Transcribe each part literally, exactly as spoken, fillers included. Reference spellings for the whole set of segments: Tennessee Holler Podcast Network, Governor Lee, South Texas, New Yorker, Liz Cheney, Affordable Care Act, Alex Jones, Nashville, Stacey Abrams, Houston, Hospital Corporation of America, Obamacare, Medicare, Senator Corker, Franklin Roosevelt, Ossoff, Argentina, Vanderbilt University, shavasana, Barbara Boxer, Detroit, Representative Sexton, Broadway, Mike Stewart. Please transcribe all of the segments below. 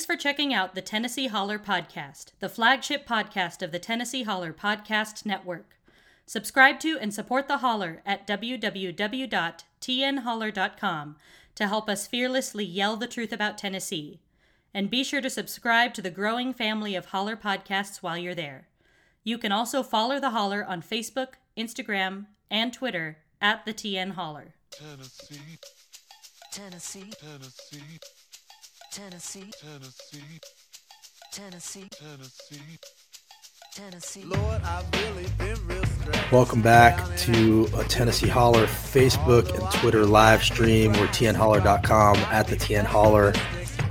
Thanks for checking out the Tennessee Holler Podcast, the flagship podcast of the Tennessee Holler Podcast Network. Subscribe to and support the Holler at w w w dot t n holler dot com to help us fearlessly yell the truth about Tennessee. And be sure to subscribe to the growing family of Holler podcasts while you're there. You can also follow the Holler on Facebook, Instagram, and Twitter at the T N Holler. Tennessee, Tennessee, Tennessee, Tennessee, Tennessee, Tennessee, Tennessee. Tennessee. Lord, I've really been real stressed. Welcome back to a Tennessee Holler Facebook and Twitter live stream. We're t n holler dot com, at the T N Holler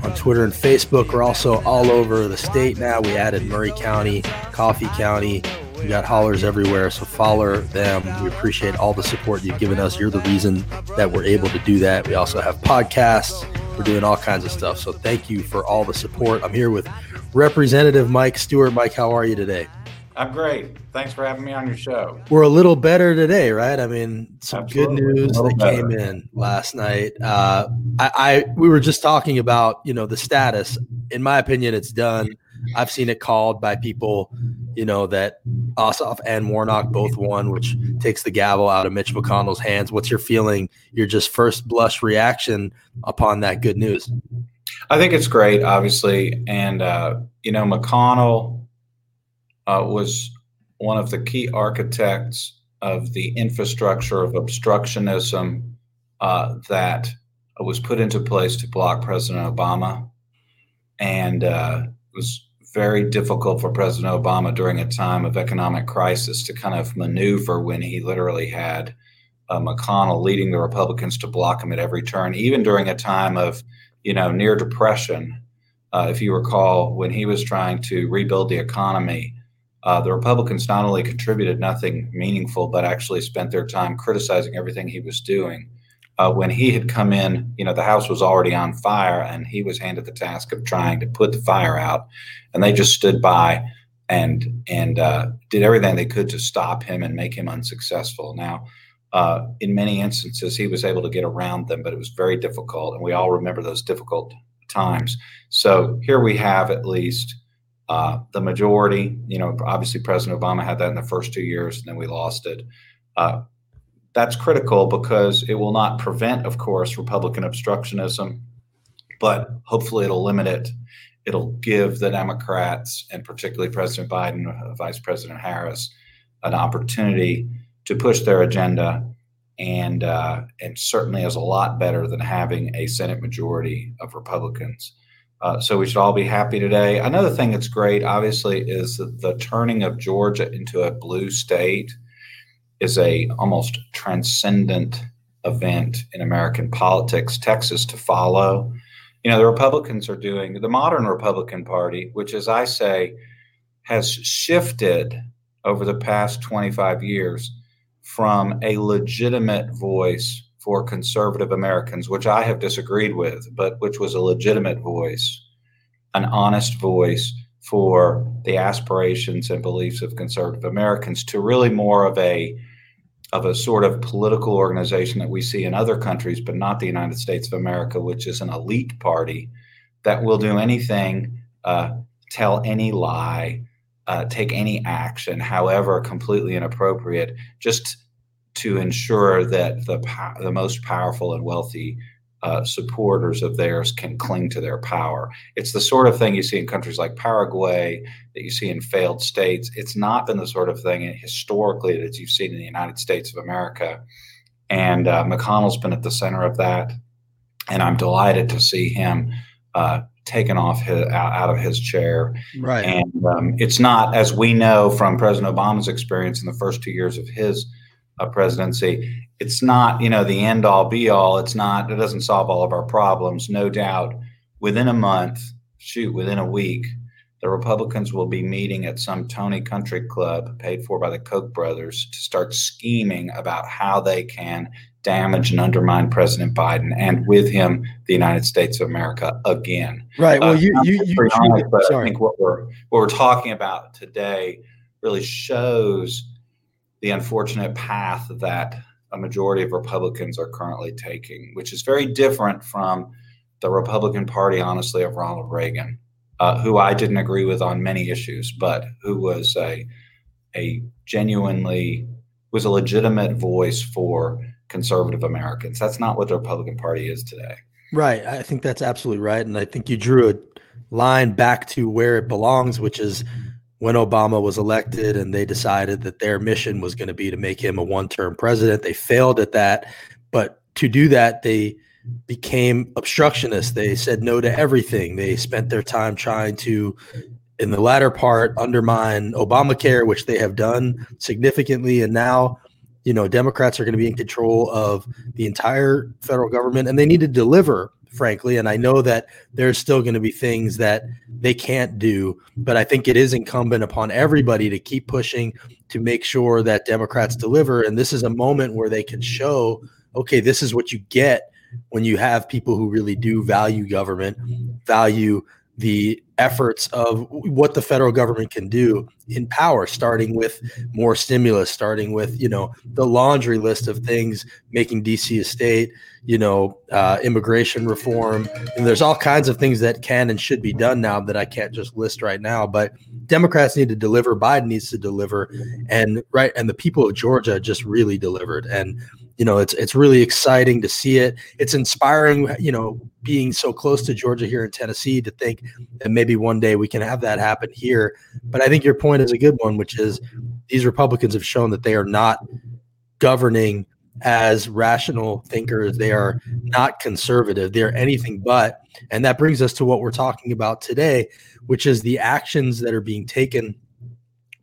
on Twitter and Facebook. We're also all over the state now. We added Murray County, Coffee County. We got hollers everywhere, so follow them. We appreciate all the support you've given us. You're the reason that we're able to do that. We also have podcasts. We're doing all kinds of stuff, so thank you for all the support. I'm here with Representative Mike Stewart. Mike, how are you today? I'm great. Thanks for having me on your show. We're a little better today, right? I mean, some Absolutely. good news that better. came in last night. Uh, I, I we were just talking about, you know, the status. In my opinion, it's done. I've seen it called by people, you know, that Ossoff and Warnock both won, which takes the gavel out of Mitch McConnell's hands. What's your feeling, your just first blush reaction upon that good news? I think it's great, obviously. And, uh, you know, McConnell uh, was one of the key architects of the infrastructure of obstructionism uh, that was put into place to block President Obama. And uh, it was very difficult for President Obama during a time of economic crisis to kind of maneuver when he literally had uh, McConnell leading the Republicans to block him at every turn, even during a time of, you know, near depression. Uh, if you recall, when he was trying to rebuild the economy, uh, the Republicans not only contributed nothing meaningful, but actually spent their time criticizing everything he was doing. Uh, when he had come in, you know, the house was already on fire and he was handed the task of trying to put the fire out. And they just stood by and and uh, did everything they could to stop him and make him unsuccessful. Now, uh, in many instances, he was able to get around them, but it was very difficult. And we all remember those difficult times. So here we have at least uh, the majority. You know, obviously, President Obama had that in the first two years and then we lost it. Uh, That's critical because it will not prevent, of course, Republican obstructionism, but hopefully it'll limit it. It'll give the Democrats, and particularly President Biden, Vice President Harris, an opportunity to push their agenda. And uh, and certainly is a lot better than having a Senate majority of Republicans. Uh, so we should all be happy today. Another thing that's great, obviously, is the turning of Georgia into a blue state is a almost transcendent event in American politics, Texas to follow. You know, the Republicans are doing, the modern Republican Party, which, as I say, has shifted over the past twenty-five years from a legitimate voice for conservative Americans, which I have disagreed with, but which was a legitimate voice, an honest voice for the aspirations and beliefs of conservative Americans, to really more of a of a sort of political organization that we see in other countries, but not the United States of America, which is an elite party that will do anything, uh, tell any lie, uh, take any action, however completely inappropriate, just to ensure that the, the most powerful and wealthy Uh, supporters of theirs can cling to their power. It's the sort of thing you see in countries like Paraguay, that you see in failed states. It's not been the sort of thing historically that you've seen in the United States of America. And uh, McConnell's been at the center of that. And I'm delighted to see him uh, taken off his, out of his chair. Right. And um, it's not, as we know from President Obama's experience in the first two years of his uh, presidency, it's not, you know, the end all be all. It's not, it doesn't solve all of our problems. No doubt within a month, shoot, within a week, the Republicans will be meeting at some Tony Country Club paid for by the Koch brothers to start scheming about how they can damage and undermine President Biden and with him, the United States of America again. Right. Well, uh, you, you, you, honest, but sorry. I think what we're, what we're talking about today really shows the unfortunate path that a majority of Republicans are currently taking, which is very different from the Republican Party, honestly, of Ronald Reagan, uh, who I didn't agree with on many issues, but who was a a genuinely was a legitimate voice for conservative Americans. That's not what the Republican Party is today. Right. I think that's absolutely right. And I think you drew a line back to where it belongs, which is when Obama was elected and they decided that their mission was going to be to make him a one-term president. They failed at that. But to do that, they became obstructionists. They said no to everything. They spent their time trying to, in the latter part, undermine Obamacare, which they have done significantly. And now, you know, Democrats are going to be in control of the entire federal government, and they need to deliver, frankly. And I know that there's still going to be things that they can't do, but I think it is incumbent upon everybody to keep pushing to make sure that Democrats deliver. And this is a moment where they can show, okay, this is what you get when you have people who really do value government, value the efforts of what the federal government can do in power, starting with more stimulus, starting with, you know, the laundry list of things, making D C a state, you know, uh, immigration reform. And there's all kinds of things that can and should be done now that I can't just list right now. But Democrats need to deliver. Biden needs to deliver. And right. And the people of Georgia just really delivered. And You know, it's it's really exciting to see it. It's inspiring, you know, being so close to Georgia here in Tennessee, to think that maybe one day we can have that happen here. But I think your point is a good one, which is these Republicans have shown that they are not governing as rational thinkers. They are not conservative. They are anything but. And that brings us to what we're talking about today, which is the actions that are being taken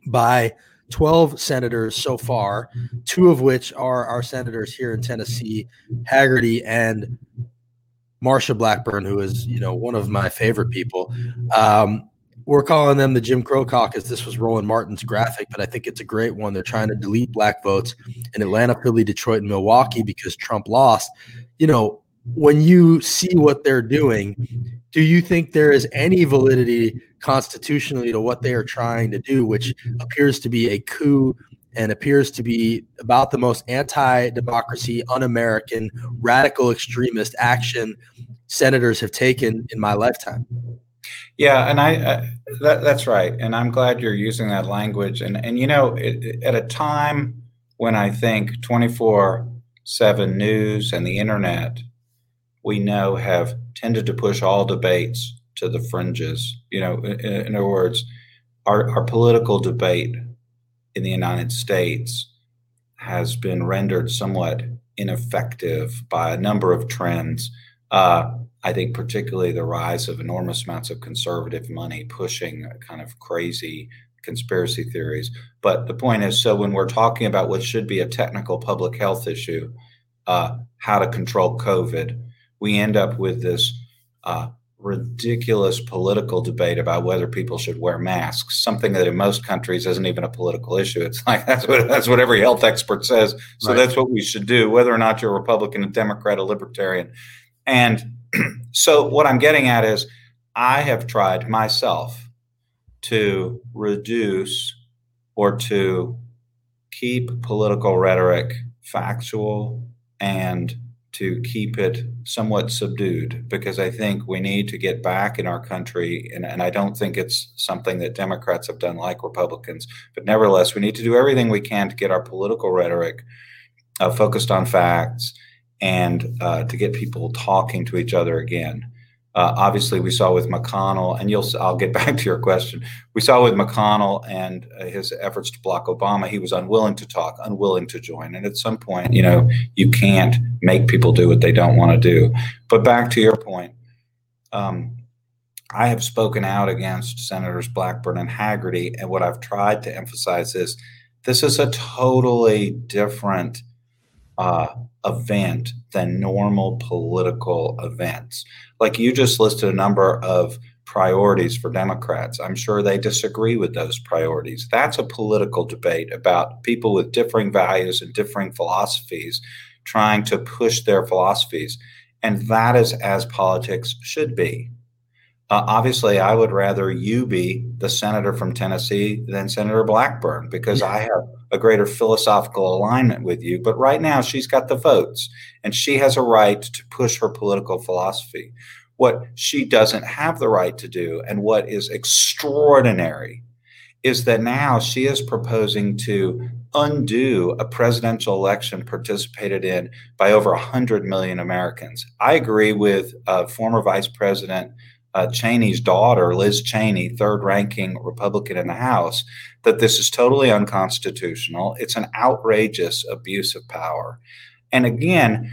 by twelve senators so far, two of which are our senators here in Tennessee, Hagerty and Marsha Blackburn, who is, you know, one of my favorite people. Um, we're calling them the Jim Crow Caucus. This was Roland Martin's graphic, but I think it's a great one. They're trying to delete black votes in Atlanta, Philly, Detroit, and Milwaukee because Trump lost. You know, when you see what they're doing, do you think there is any validity constitutionally to what they are trying to do, which appears to be a coup and appears to be about the most anti-democracy, un-American, radical extremist action senators have taken in my lifetime? Yeah, and I, I that, that's right. And I'm glad you're using that language. And, and you know, it, it, at a time when I think twenty-four seven news and the internet, we know, have tended to push all debates to the fringes. You know, in, in other words, our, our political debate in the United States has been rendered somewhat ineffective by a number of trends. Uh, I think particularly the rise of enormous amounts of conservative money pushing a kind of crazy conspiracy theories. But the point is, so when we're talking about what should be a technical public health issue, uh, how to control COVID, we end up with this uh, ridiculous political debate about whether people should wear masks, something that in most countries isn't even a political issue. It's like, that's what, that's what every health expert says. So right. That's what we should do, whether or not you're a Republican, a Democrat, a Libertarian. And so what I'm getting at is I have tried myself to reduce or to keep political rhetoric factual and to keep it somewhat subdued, because I think we need to get back in our country. And, and I don't think it's something that Democrats have done like Republicans, but nevertheless, we need to do everything we can to get our political rhetoric uh, focused on facts and uh, to get people talking to each other again. Uh, obviously, we saw with McConnell, and you'll, I'll get back to your question. We saw with McConnell and uh, his efforts to block Obama, he was unwilling to talk, unwilling to join. And at some point, you know, you can't make people do what they don't want to do. But back to your point, um, I have spoken out against Senators Blackburn and Hagerty. And what I've tried to emphasize is this is a totally different uh, event than normal political events. Like you just listed a number of priorities for Democrats. I'm sure they disagree with those priorities. That's a political debate about people with differing values and differing philosophies trying to push their philosophies. And that is as politics should be. Uh, obviously, I would rather you be the senator from Tennessee than Senator Blackburn, because I have a greater philosophical alignment with you. But right now, she's got the votes, and she has a right to push her political philosophy. What she doesn't have the right to do, and what is extraordinary, is that now she is proposing to undo a presidential election participated in by over one hundred million Americans. I agree with uh, former Vice President uh, Cheney's daughter, Liz Cheney, third-ranking Republican in the House, that this is totally unconstitutional. It's an outrageous abuse of power. And again,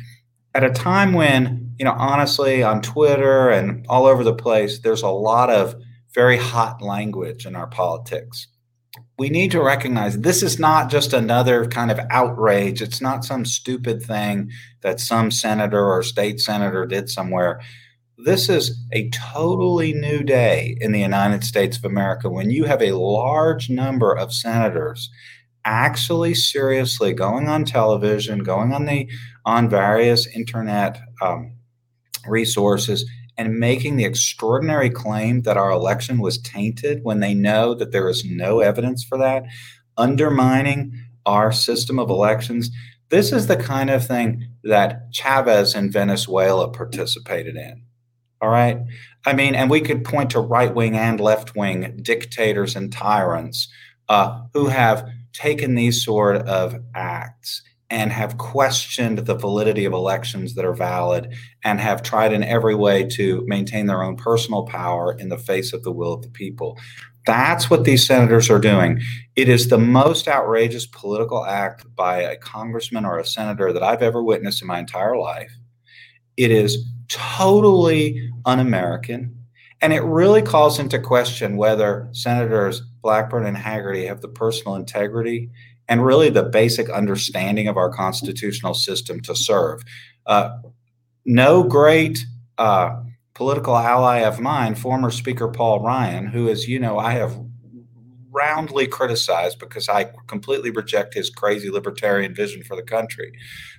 at a time when, you know, honestly, on Twitter and all over the place, there's a lot of very hot language in our politics. We need to recognize this is not just another kind of outrage. It's not some stupid thing that some senator or state senator did somewhere. This is a totally new day in the United States of America when you have a large number of senators actually seriously going on television, going on the on various internet um, resources, and making the extraordinary claim that our election was tainted when they know that there is no evidence for that, undermining our system of elections. This is the kind of thing that Chavez in Venezuela participated in. All right. I mean, and we could point to right-wing and left-wing dictators and tyrants uh, who have taken these sort of acts and have questioned the validity of elections that are valid and have tried in every way to maintain their own personal power in the face of the will of the people. That's what these senators are doing. It is the most outrageous political act by a congressman or a senator that I've ever witnessed in my entire life. It is totally un-American. And it really calls into question whether Senators Blackburn and Hagerty have the personal integrity and really the basic understanding of our constitutional system to serve. Uh, no great uh, political ally of mine, former Speaker Paul Ryan, who, as you know, I have roundly criticized because I completely reject his crazy libertarian vision for the country.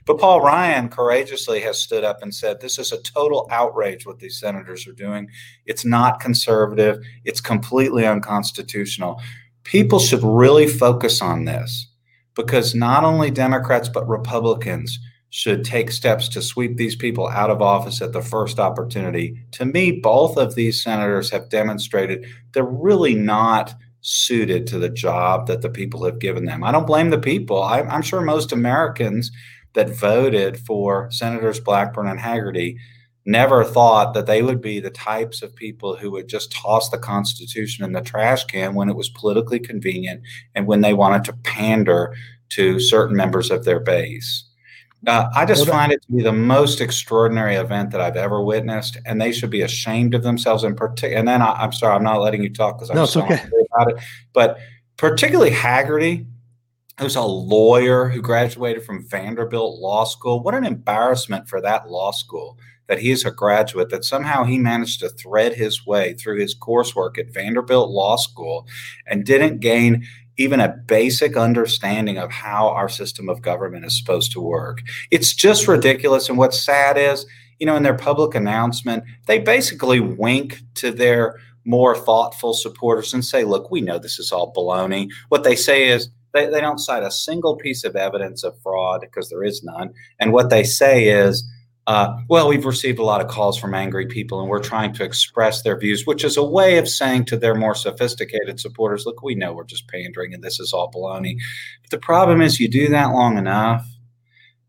But Paul Ryan courageously has stood up and said, this is a total outrage what these senators are doing. It's not conservative. It's completely unconstitutional. People should really focus on this because not only Democrats, but Republicans should take steps to sweep these people out of office at the first opportunity. To me, both of these senators have demonstrated they're really not suited to the job that the people have given them. I don't blame the people. I, I'm sure most Americans that voted for Senators Blackburn and Hagerty never thought that they would be the types of people who would just toss the Constitution in the trash can when it was politically convenient and when they wanted to pander to certain members of their base. Uh, I just find it to be the most extraordinary event that I've ever witnessed, and they should be ashamed of themselves. In particular, and then I, I'm sorry, I'm not letting you talk because I'm no, so okay. angry about it. But particularly Hagerty, who's a lawyer who graduated from Vanderbilt Law School. What an embarrassment for that law school that he is a graduate, that somehow he managed to thread his way through his coursework at Vanderbilt Law School and didn't gain even a basic understanding of how our system of government is supposed to work. It's just ridiculous. And what's sad is, you know, in their public announcement, they basically wink to their more thoughtful supporters and say, look, we know this is all baloney. What they say is they, they don't cite a single piece of evidence of fraud because there is none. And what they say is, Uh, well, we've received a lot of calls from angry people and we're trying to express their views, which is a way of saying to their more sophisticated supporters, look, we know we're just pandering and this is all baloney. But the problem is you do that long enough.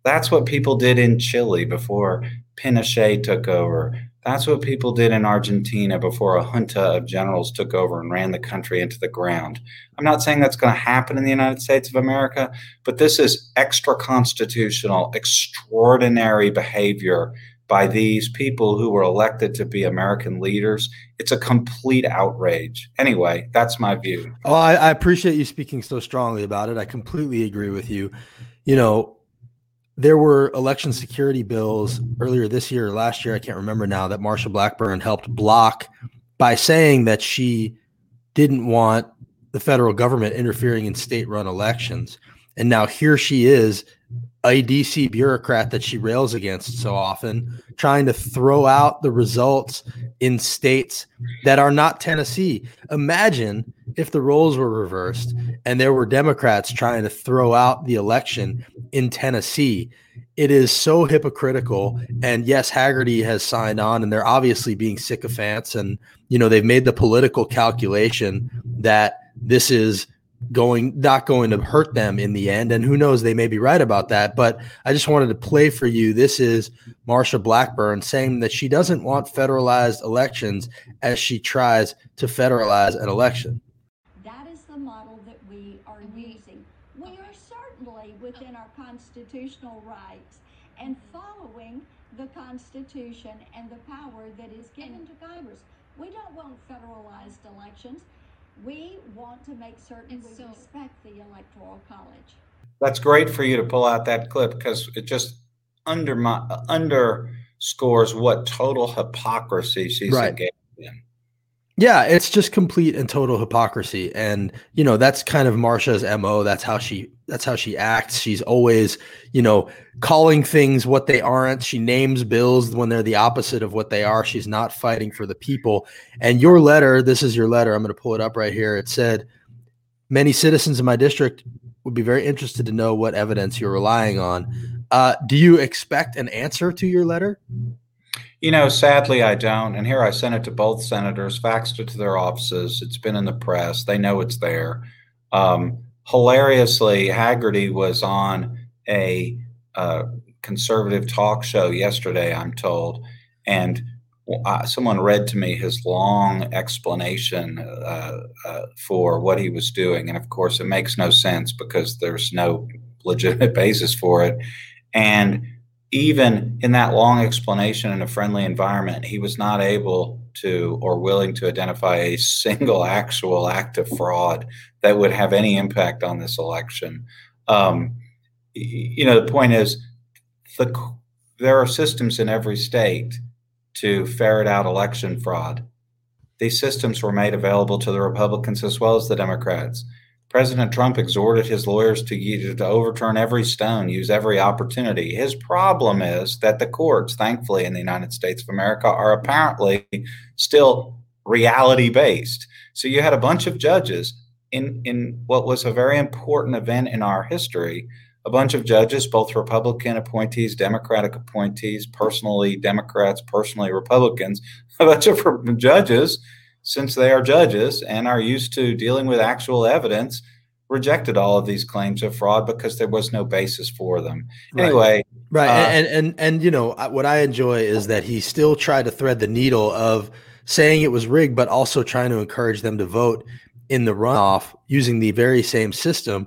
That's what people did in Chile before Pinochet took over. That's what people did in Argentina before a junta of generals took over and ran the country into the ground. I'm not saying that's going to happen in the United States of America, but this is extra constitutional, extraordinary behavior by these people who were elected to be American leaders. It's a complete outrage. Anyway, that's my view. Oh, I, I appreciate you speaking so strongly about it. I completely agree with you. You know, there were election security bills earlier this year or last year, I can't remember now, that Marsha Blackburn helped block by saying that she didn't want the federal government interfering in state-run elections. And now here she is, a D C bureaucrat that she rails against so often, trying to throw out the results in states that are not Tennessee. Imagine if the roles were reversed and there were Democrats trying to throw out the election in Tennessee. It is so hypocritical. And yes, Hagerty has signed on, and they're obviously being sycophants. And, you know, they've made the political calculation that this is going not going to hurt them in the end. And who knows, they may be right about that. But I just wanted to play for you. This is Marsha Blackburn saying that she doesn't want federalized elections as she tries to federalize an election. That is the model that we are using. We are certainly within our constitutional rights and following the Constitution and the power that is given to Congress. We don't want federalized elections. We want to make certain we respect the Electoral College. That's great for you to pull out that clip, because it just undermi- underscores what total hypocrisy she's right. engaged in. Yeah, it's just complete and total hypocrisy. And, you know, that's kind of Marsha's M O. That's how she that's how she acts. She's always, you know, calling things what they aren't. She names bills when they're the opposite of what they are. She's not fighting for the people. And your letter, this is your letter. I'm going to pull it up right here. It said, many citizens in my district would be very interested to know what evidence you're relying on. Uh, do you expect an answer to your letter? You know, sadly, I don't. And here I sent it to both senators, faxed it to their offices. It's been in the press. They know it's there. Um, hilariously, Hagerty was on a uh, conservative talk show yesterday, I'm told. And uh, someone read to me his long explanation uh, uh, for what he was doing. And, of course, it makes no sense because there's no legitimate basis for it. And even in that long explanation in a friendly environment, he was not able to or willing to identify a single actual act of fraud that would have any impact on this election. Um, you know, the point is the, there are systems in every state to ferret out election fraud. These systems were made available to the Republicans as well as the Democrats. President Trump exhorted his lawyers to, to overturn every stone, use every opportunity. His problem is that the courts, thankfully, in the United States of America are apparently still reality-based. So you had a bunch of judges in, in what was a very important event in our history, a bunch of judges, both Republican appointees, Democratic appointees, personally Democrats, personally Republicans, a bunch of judges, since they are judges and are used to dealing with actual evidence, rejected all of these claims of fraud because there was no basis for them. Right. Anyway. Right. Uh, and, and, and, you know, what I enjoy is that he still tried to thread the needle of saying it was rigged, but also trying to encourage them to vote in the runoff using the very same system.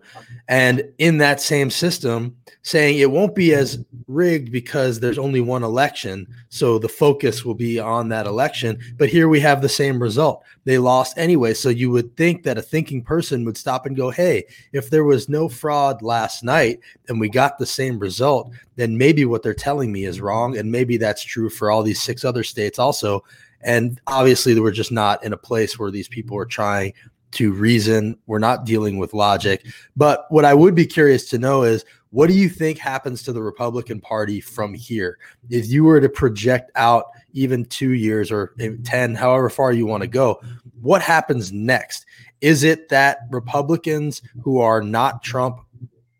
And in that same system, saying it won't be as rigged because there's only one election. So the focus will be on that election. But here we have the same result. They lost anyway. So you would think that a thinking person would stop and go, hey, if there was no fraud last night and we got the same result, then maybe what they're telling me is wrong. And maybe that's true for all these six other states also. And obviously, we're just not in a place where these people are trying to reason. We're not dealing with logic. But what I would be curious to know is, what do you think happens to the Republican Party from here? If you were to project out even two years or ten, however far you want to go, what happens next? Is it that Republicans who are not Trump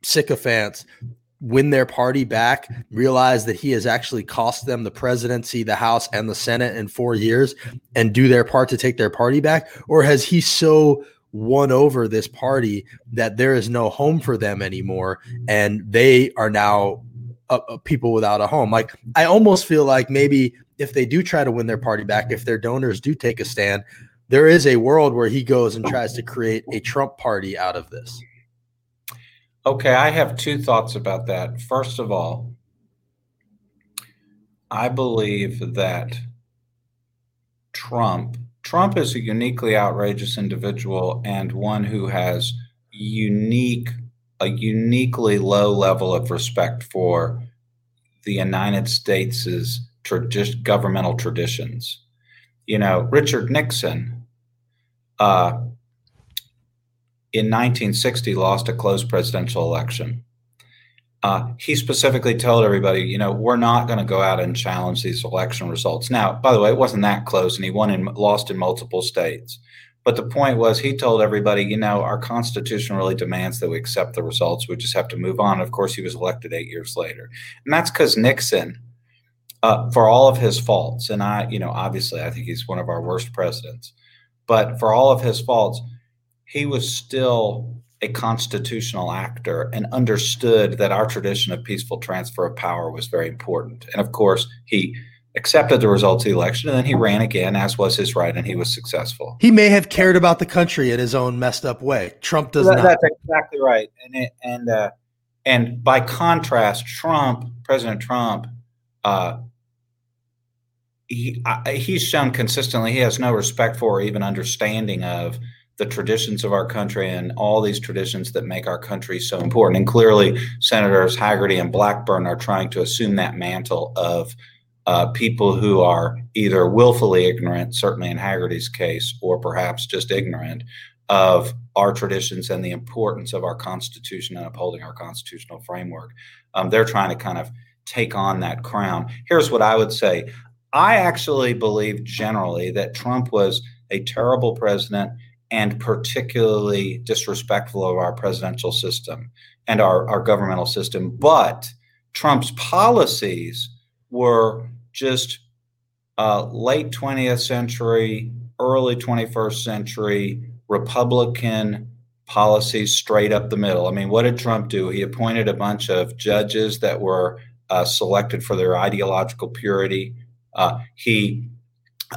sycophants win their party back, realize that he has actually cost them the presidency, the House, and the Senate in four years, and do their part to take their party back? Or has he so won over this party that there is no home for them anymore, and they are now a, a people without a home? Like, I almost feel like maybe if they do try to win their party back, if their donors do take a stand, there is a world where he goes and tries to create a Trump party out of this. Okay, I have two thoughts about that. First of all, I believe that Trump, Trump is a uniquely outrageous individual and one who has unique, a uniquely low level of respect for the United States' tradi- governmental traditions. You know, Richard Nixon, uh, in nineteen sixty, lost a close presidential election. Uh, he specifically told everybody, you know, we're not going to go out and challenge these election results. Now, by the way, it wasn't that close, and he won and lost in multiple states. But the point was, he told everybody, you know, our Constitution really demands that we accept the results. We just have to move on. And of course, he was elected eight years later. And that's because Nixon, uh, for all of his faults, and I, you know, obviously, I think he's one of our worst presidents, but for all of his faults, he was still a constitutional actor and understood that our tradition of peaceful transfer of power was very important. And of course, he accepted the results of the election, and then he ran again, as was his right, and he was successful. He may have cared about the country in his own messed up way. Trump does that, not. That's exactly right. And it, and uh, and by contrast, Trump, President Trump, uh, he I, he's shown consistently he has no respect for or even understanding of the traditions of our country and all these traditions that make our country so important. And clearly, Senators Hagerty and Blackburn are trying to assume that mantle of uh, people who are either willfully ignorant, certainly in Hagerty's case, or perhaps just ignorant of our traditions and the importance of our Constitution and upholding our constitutional framework. Um, they're trying to kind of take on that crown. Here's what I would say. I actually believe generally that Trump was a terrible president and particularly disrespectful of our presidential system and our, our governmental system. But Trump's policies were just uh, late twentieth century, early twenty-first century Republican policies straight up the middle. I mean, what did Trump do? He appointed a bunch of judges that were uh, selected for their ideological purity. Uh, he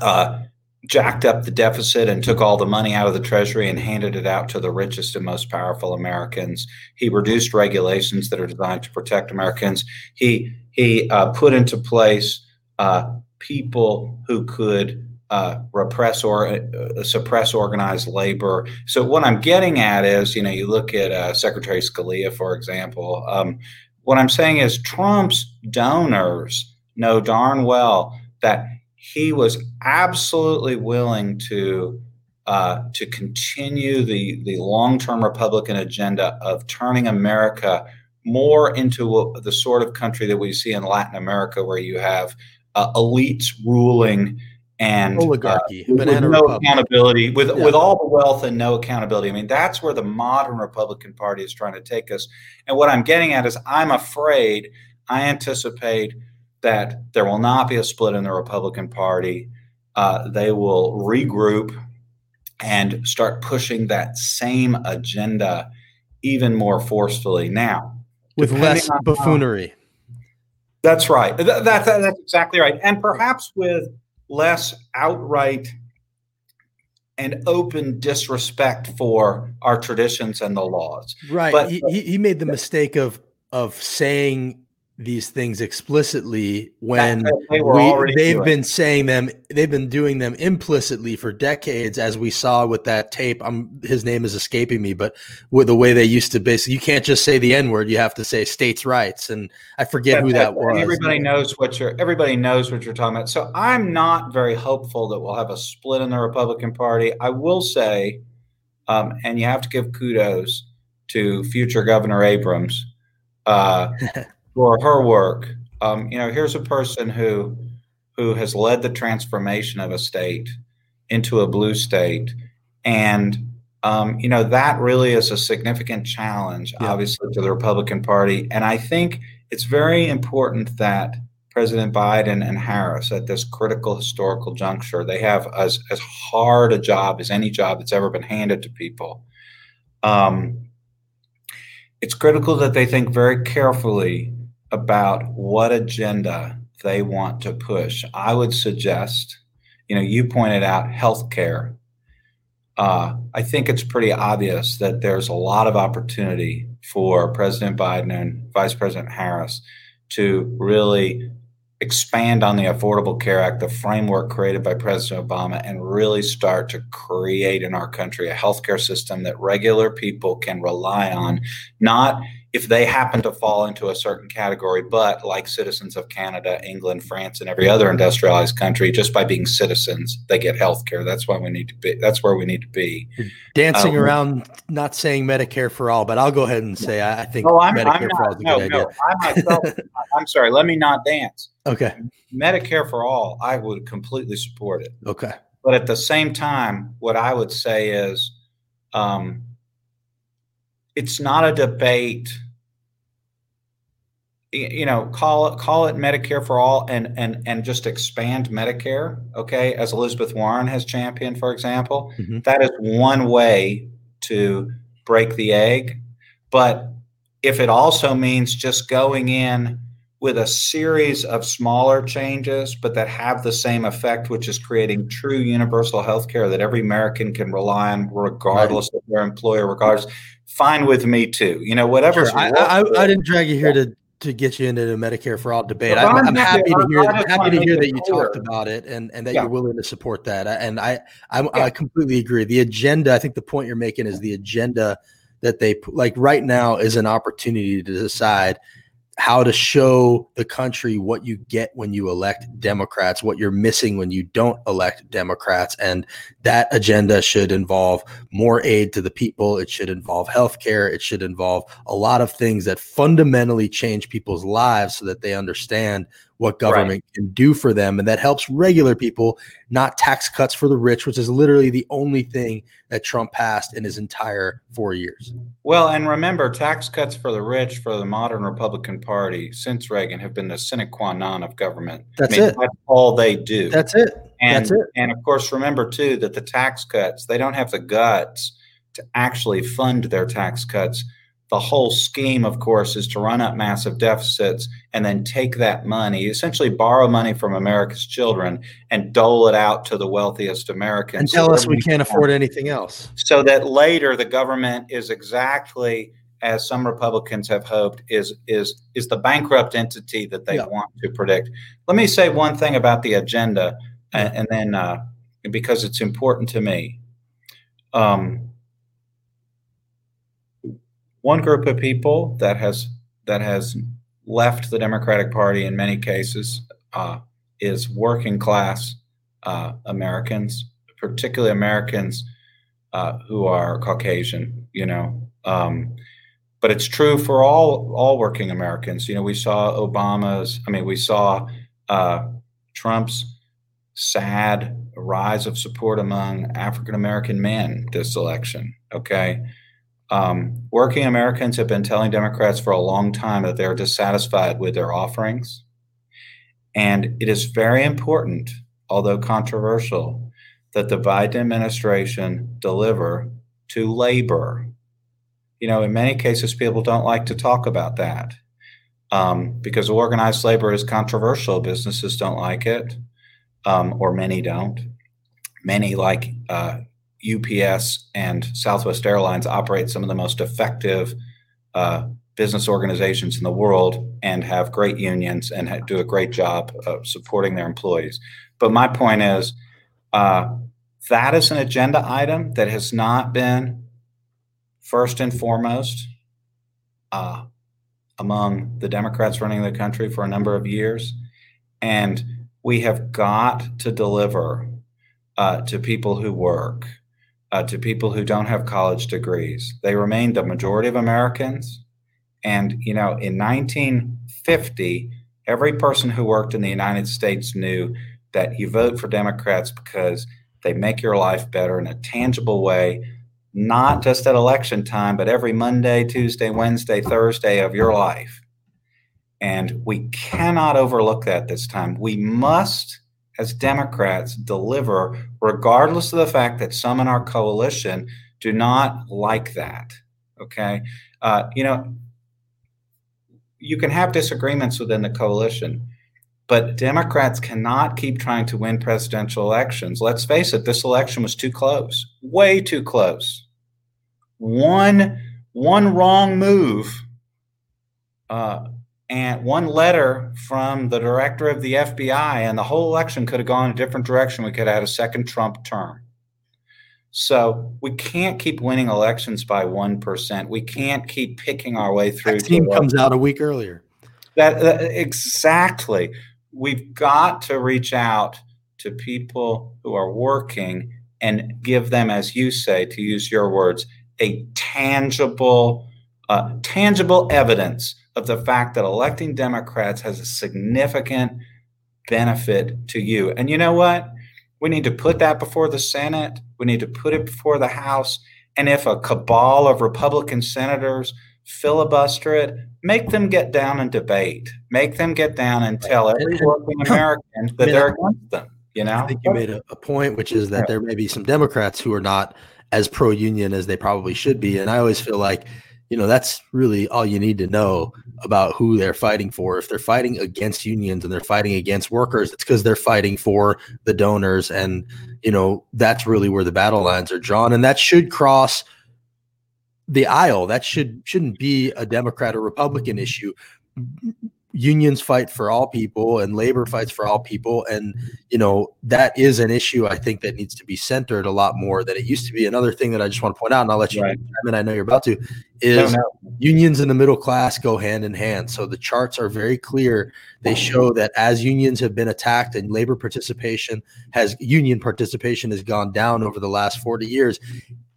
uh, jacked up the deficit and took all the money out of the Treasury and handed it out to the richest and most powerful Americans. He reduced regulations that are designed to protect Americans. He he uh, put into place uh, people who could uh, repress or uh, suppress organized labor. So what I'm getting at is, you know, you look at uh, Secretary Scalia, for example. Um, what I'm saying is Trump's donors know darn well that he was absolutely willing to uh, to continue the, the long-term Republican agenda of turning America more into the sort of country that we see in Latin America, where you have uh, elites ruling and oligarchy, uh, with, with no accountability, with, yeah. with all the wealth and no accountability. I mean, that's where the modern Republican Party is trying to take us. And what I'm getting at is I'm afraid, I anticipate that there will not be a split in the Republican Party. Uh, they will regroup and start pushing that same agenda even more forcefully now. With less buffoonery. That's right. That, that, that, that's exactly right. And perhaps with less outright and open disrespect for our traditions and the laws. Right. But, he, he made the mistake of of saying these things explicitly when they we, they've been saying them, they've been doing them implicitly for decades, as we saw with that tape. I'm, his name is escaping me, but with the way they used to basically, you can't just say the N word, you have to say states' rights. And I forget that, who that, that was. Everybody knows what you're, everybody knows what you're talking about. So I'm not very hopeful that we'll have a split in the Republican Party. I will say, um, and you have to give kudos to future Governor Abrams, uh, for her work. Um, you know, here's a person who who has led the transformation of a state into a blue state. And, um, you know, that really is a significant challenge, yeah. obviously, to the Republican Party. And I think it's very important that President Biden and Harris, at this critical historical juncture, they have as, as hard a job as any job that's ever been handed to people. Um, it's critical that they think very carefully about what agenda they want to push. I would suggest, you know, you pointed out healthcare. Uh, I think it's pretty obvious that there's a lot of opportunity for President Biden and Vice President Harris to really expand on the Affordable Care Act, the framework created by President Obama, and really start to create in our country a healthcare system that regular people can rely on, not if they happen to fall into a certain category, but like citizens of Canada, England, France, and every other industrialized country, just by being citizens, they get health care. That's why we need to be. That's where we need to be. You're dancing um, around, not saying Medicare for all, but I'll go ahead and say I think no, I'm, Medicare I'm not, for all is a no, good no, idea. I myself, I'm sorry. Let me not dance. Okay. Medicare for all, I would completely support it. Okay. But at the same time, what I would say is um, it's not a debate. You know, call it call it Medicare for all and and and just expand Medicare, okay, as Elizabeth Warren has championed, for example. Mm-hmm. That is one way to break the egg. But if it also means just going in with a series of smaller changes, but that have the same effect, which is creating true universal health care that every American can rely on regardless right. of their employer, regardless, fine with me too. You know, whatever. Sure. I, I, I didn't drag you here to to get you into the Medicare for all debate. I'm, I'm, I'm happy to hear, I'm happy to hear that you talked about it and, and that yeah. you're willing to support that. And I, I, yeah. I completely agree. The agenda, I think the point you're making is the agenda that they like right now is an opportunity to decide how to show the country what you get when you elect Democrats, what you're missing when you don't elect Democrats. And that agenda should involve more aid to the people. It should involve healthcare. It should involve a lot of things that fundamentally change people's lives so that they understand what government right. can do for them. And that helps regular people, not tax cuts for the rich, which is literally the only thing that Trump passed in his entire four years. Well, and remember, tax cuts for the rich for the modern Republican Party since Reagan have been the sine qua non of government. That's I mean, it. That's all they do. That's it. And, that's it. And of course, remember, too, that the tax cuts, they don't have the guts to actually fund their tax cuts. The whole scheme, of course, is to run up massive deficits and then take that money, essentially borrow money from America's children and dole it out to the wealthiest Americans. And tell us we can't afford anything else. So that later the government is exactly, as some Republicans have hoped, is is is the bankrupt entity that they yeah. want to predict. Let me say one thing about the agenda, and, and then uh, because it's important to me. Um One group of people that has that has left the Democratic Party in many cases uh, is working class uh, Americans, particularly Americans uh, who are Caucasian, you know. Um, but it's true for all all working Americans. You know, we saw Obama's, I mean, we saw uh, Trump's sad rise of support among African-American men this election, okay? Um, working Americans have been telling Democrats for a long time that they're dissatisfied with their offerings. And it is very important, although controversial, that the Biden administration deliver to labor. You know, in many cases, people don't like to talk about that um, because organized labor is controversial. Businesses don't like it, um, or many don't. Many like uh U P S and Southwest Airlines operate some of the most effective uh, business organizations in the world and have great unions and ha- do a great job of supporting their employees. But my point is uh, that is an agenda item that has not been first and foremost uh, among the Democrats running the country for a number of years. And we have got to deliver uh, to people who work. Uh, to people who don't have college degrees. They remain the majority of Americans. And, you know, in nineteen fifty, every person who worked in the United States knew that you vote for Democrats because they make your life better in a tangible way, not just at election time, but every Monday, Tuesday, Wednesday, Thursday of your life. And we cannot overlook that this time. We must, as Democrats, deliver regardless of the fact that some in our coalition do not like that, okay? Uh, you know, you can have disagreements within the coalition, but Democrats cannot keep trying to win presidential elections. Let's face it, this election was too close, way too close. One, one wrong move, uh, and one letter from the director of the F B I and the whole election could have gone a different direction. We could have had a second Trump term. So we can't keep winning elections by one percent. We can't keep picking our way through. That team comes out a week earlier. That, that exactly. We've got to reach out to people who are working and give them, as you say, to use your words, a tangible, uh, tangible evidence of the fact that electing Democrats has a significant benefit to you. And you know what? We need to put that before the Senate. We need to put it before the House. And if a cabal of Republican senators filibuster it, make them get down and debate. Make them get down and tell every working American that they're against them. You know, I think you made a, a point, which is that there may be some Democrats who are not as pro-union as they probably should be. And I always feel like, you know, that's really all you need to know about who they're fighting for. If they're fighting against unions and they're fighting against workers, it's because they're fighting for the donors. And, you know, that's really where the battle lines are drawn. And that should cross the aisle. That should shouldn't be a Democrat or Republican issue. Unions fight for all people and labor fights for all people. And, you know, that is an issue I think that needs to be centered a lot more than it used to be. Another thing that I just want to point out, and I'll let you right. know, and I know you're about to, is unions and the middle class go hand in hand. So the charts are very clear. They show that as unions have been attacked and labor participation has union participation has gone down over the last forty years,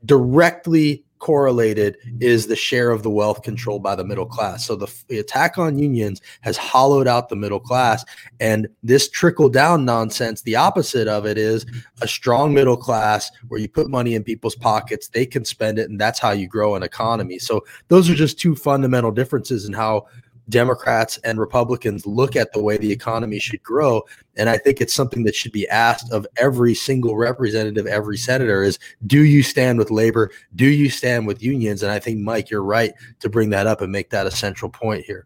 directly correlated is the share of the wealth controlled by the middle class. So the, the attack on unions has hollowed out the middle class. And this trickle down nonsense, the opposite of it is a strong middle class where you put money in people's pockets, they can spend it, and that's how you grow an economy. So those are just two fundamental differences in how Democrats and Republicans look at the way the economy should grow. And I think it's something that should be asked of every single representative, every senator is, do you stand with labor? Do you stand with unions? And I think, Mike, you're right to bring that up and make that a central point here.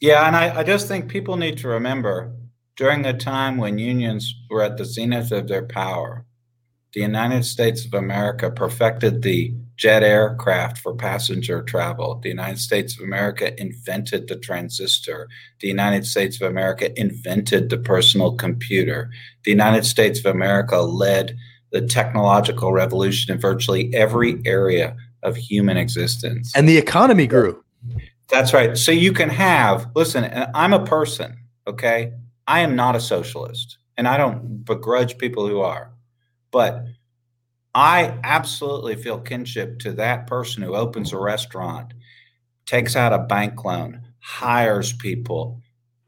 Yeah. And I, I just think people need to remember during the time when unions were at the zenith of their power, the United States of America perfected the jet aircraft for passenger travel. The United States of America invented the transistor. The United States of America invented the personal computer. The United States of America led the technological revolution in virtually every area of human existence. And the economy grew. That's right. So you can have, listen, I'm a person, okay? I am not a socialist, and I don't begrudge people who are, but I absolutely feel kinship to that person who opens a restaurant, takes out a bank loan, hires people,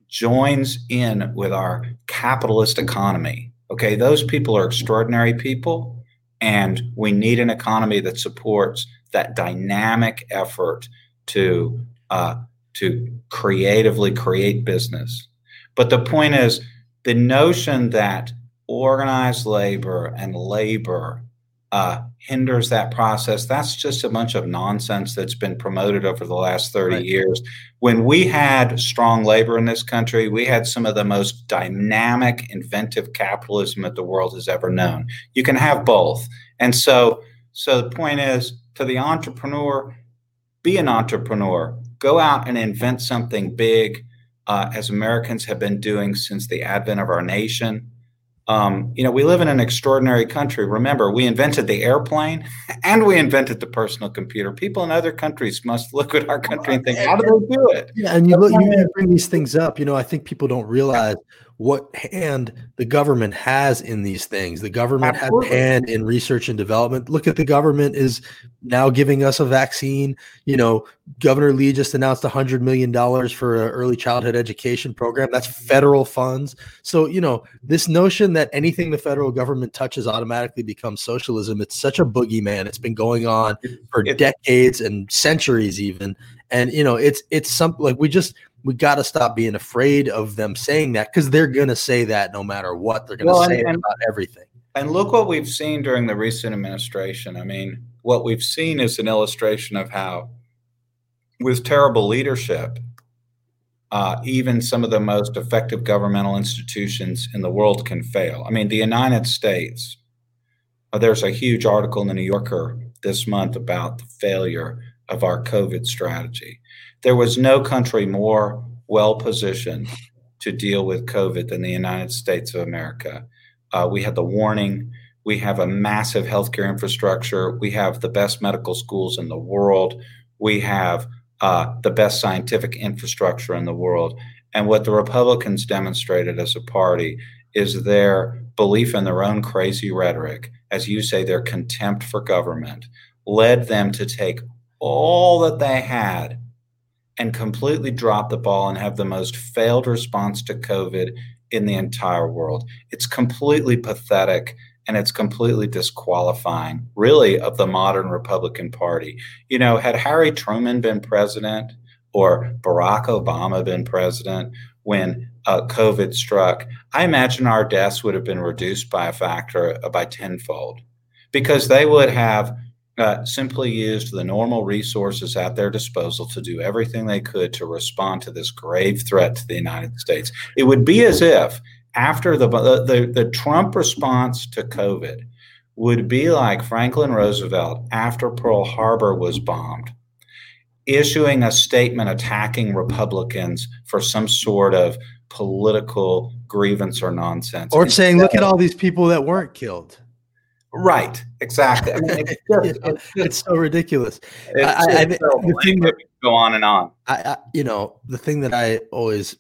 joins in with our capitalist economy. Okay, those people are extraordinary people, and we need an economy that supports that dynamic effort to uh, to creatively create business. But the point is, the notion that organized labor and labor Uh, hinders that process. That's just a bunch of nonsense that's been promoted over the last thirty right. years. When we had strong labor in this country, we had some of the most dynamic, inventive capitalism that the world has ever known. You can have both. And so, so the point is, to the entrepreneur, be an entrepreneur. Go out and invent something big, uh, as Americans have been doing since the advent of our nation. Um, you know, we live in an extraordinary country. Remember, we invented the airplane and we invented the personal computer. People in other countries must look at our country and think, how do they do it? Yeah, and you look, you bring these things up. You know, I think people don't realize what hand the government has in these things. The government Absolutely. Had a hand in research and development. Look at the government is now giving us a vaccine. You know, Governor Lee just announced one hundred million dollars for an early childhood education program. That's federal funds. So, you know, this notion that anything the federal government touches automatically becomes socialism, it's such a boogeyman. It's been going on for decades and centuries even. And, you know, it's it's something like we just – we got to stop being afraid of them saying that, because they're going to say that no matter what. They're going to well, say and, about everything. And look what we've seen during the recent administration. I mean, what we've seen is an illustration of how with terrible leadership, uh, even some of the most effective governmental institutions in the world can fail. I mean, the United States, uh, there's a huge article in the New Yorker this month about the failure of our COVID strategy. There was no country more well-positioned to deal with COVID than the United States of America. Uh, we had the warning. We have a massive healthcare infrastructure. We have the best medical schools in the world. We have uh, the best scientific infrastructure in the world. And what the Republicans demonstrated as a party is their belief in their own crazy rhetoric, as you say, their contempt for government, led them to take all that they had and completely drop the ball and have the most failed response to COVID in the entire world. It's completely pathetic, and it's completely disqualifying, really, of the modern Republican Party. You know, had Harry Truman been president or Barack Obama been president when uh, COVID struck, I imagine our deaths would have been reduced by a factor, uh, by tenfold, because they would have uh, simply used the normal resources at their disposal to do everything they could to respond to this grave threat to the United States. It would be as if after the, the, the Trump response to COVID would be like Franklin Roosevelt after Pearl Harbor was bombed, issuing a statement attacking Republicans for some sort of political grievance or nonsense. Or saying, look at all these people that weren't killed. Right, exactly. I mean, it's, just, it's, just, it's so ridiculous. It's I, I, the thing that, go on and on. I, I, you know, the thing that I always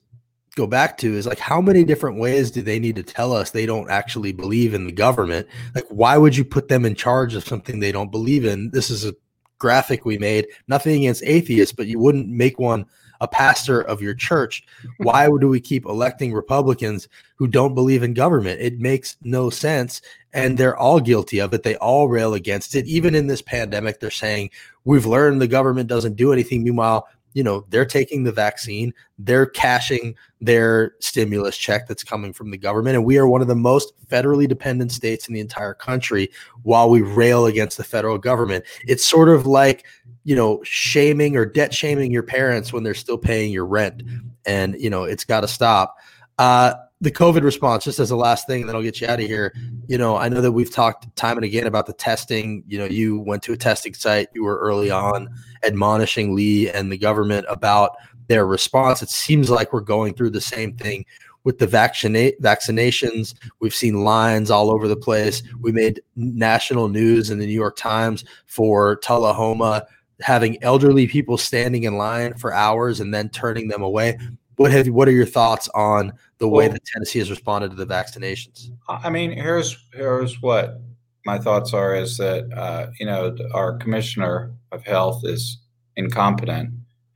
go back to is like, how many different ways do they need to tell us they don't actually believe in the government? Like, why would you put them in charge of something they don't believe in? This is a graphic we made, nothing against atheists, but you wouldn't make one a pastor of your church. Why do we keep electing Republicans who don't believe in government? It makes no sense. And they're all guilty of it. They all rail against it. Even in this pandemic, they're saying we've learned the government doesn't do anything. Meanwhile, you know, they're taking the vaccine, they're cashing their stimulus check that's coming from the government. And we are one of the most federally dependent states in the entire country while we rail against the federal government. It's sort of like, you know, shaming or debt shaming your parents when they're still paying your rent. And, you know, it's got to stop. Uh, the COVID response, just as the last thing, and then I'll get you out of here. You know, I know that we've talked time and again about the testing. You know, you went to a testing site, you were early on admonishing Lee and the government about their response. It seems like we're going through the same thing with the vaccina- vaccinations. We've seen lines all over the place. We made national news in the New York Times for Tullahoma, having elderly people standing in line for hours and then turning them away. What have what are your thoughts on the way that Tennessee has responded to the vaccinations? I mean, here's here's what my thoughts are is that, uh, you know, our commissioner of health is incompetent,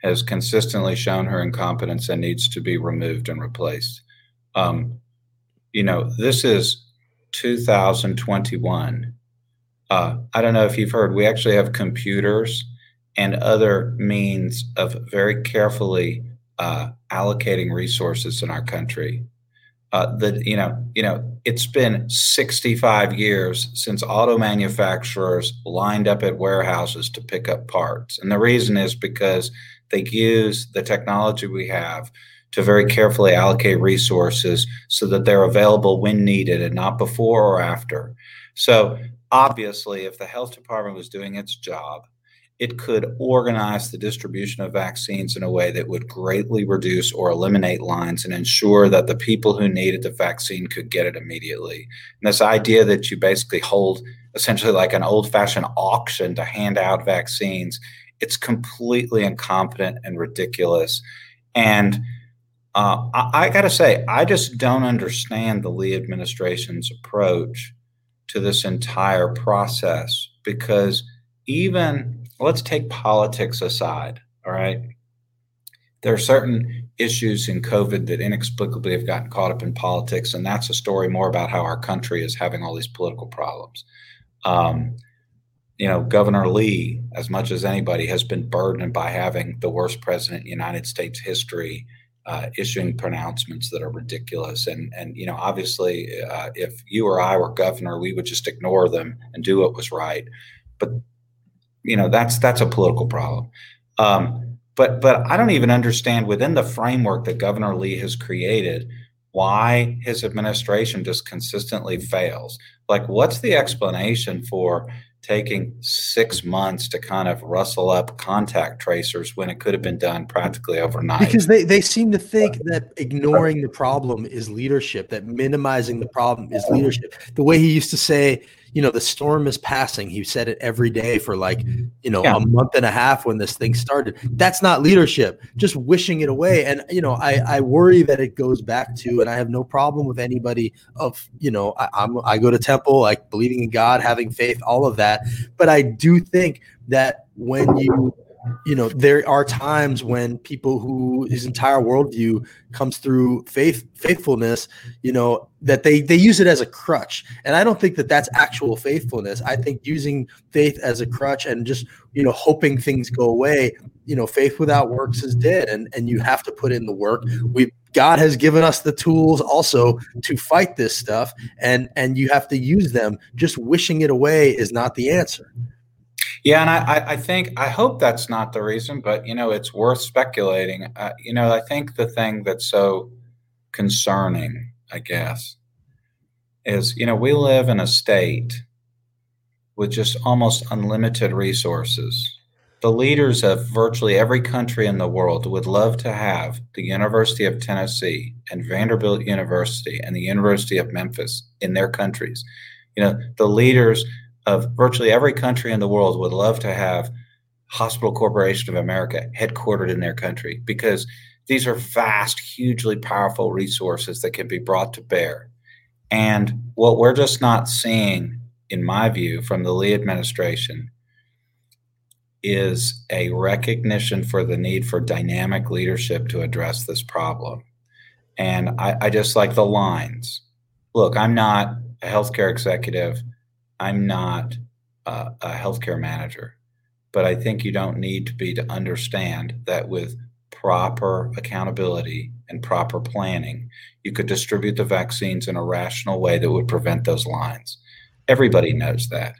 has consistently shown her incompetence and needs to be removed and replaced. Um, you know, this is two thousand twenty-one. Uh, I don't know if you've heard, we actually have computers and other means of very carefully Uh, allocating resources in our country. Uh, that you know, you know, it's been sixty-five years since auto manufacturers lined up at warehouses to pick up parts, and the reason is because they use the technology we have to very carefully allocate resources so that they're available when needed and not before or after. So obviously, if the health department was doing its job, it could organize the distribution of vaccines in a way that would greatly reduce or eliminate lines and ensure that the people who needed the vaccine could get it immediately. And this idea that you basically hold essentially like an old-fashioned auction to hand out vaccines, it's completely incompetent and ridiculous. And uh, I, I got to say, I just don't understand the Lee administration's approach to this entire process, because even... let's take politics aside, all right? There are certain issues in COVID that inexplicably have gotten caught up in politics, and that's a story more about how our country is having all these political problems. Um, you know, Governor Lee, as much as anybody, has been burdened by having the worst president in United States history, uh, issuing pronouncements that are ridiculous. And, and you know, obviously, uh, if you or I were governor, we would just ignore them and do what was right. But you know, that's that's a political problem. Um, but but I don't even understand within the framework that Governor Lee has created why his administration just consistently fails. Like, what's the explanation for taking six months to kind of rustle up contact tracers when it could have been done practically overnight? Because they, they seem to think that ignoring the problem is leadership, that minimizing the problem is leadership. The way he used to say, you know, the storm is passing. He said it every day for like, you know, yeah. a month and a half when this thing started. That's not leadership, just wishing it away. And, you know, I, I worry that it goes back to, and I have no problem with anybody of, you know, I, I'm, I go to temple, like believing in God, having faith, all of that. But I do think that when you you know, there are times when people who his entire worldview comes through faith, faithfulness, you know, that they, they use it as a crutch. And I don't think that that's actual faithfulness. I think using faith as a crutch and just, you know, hoping things go away, you know, faith without works is dead, and, and you have to put in the work. We God has given us the tools also to fight this stuff, and, and you have to use them. Just wishing it away is not the answer. Yeah, and I, I think I hope that's not the reason, but, you know, it's worth speculating. Uh, you know, I think the thing that's so concerning, I guess, is, you know, we live in a state with just almost unlimited resources. The leaders of virtually every country in the world would love to have the University of Tennessee and Vanderbilt University and the University of Memphis in their countries. You know, the leaders of virtually every country in the world would love to have Hospital Corporation of America headquartered in their country, because these are vast, hugely powerful resources that can be brought to bear. And what we're just not seeing, in my view, from the Lee administration is a recognition for the need for dynamic leadership to address this problem. And I, I just like the lines. Look, I'm not a healthcare executive. I'm not uh, a healthcare manager, but I think you don't need to be to understand that with proper accountability and proper planning, you could distribute the vaccines in a rational way that would prevent those lines. Everybody knows that.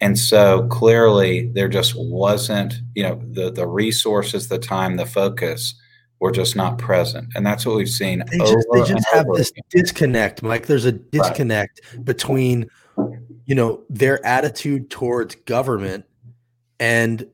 And so clearly there just wasn't, you know, the, the resources, the time, the focus were just not present. And that's what we've seen. They over just, they just and have over this again. disconnect, Mike. There's a disconnect right. between, you know, their attitude towards government and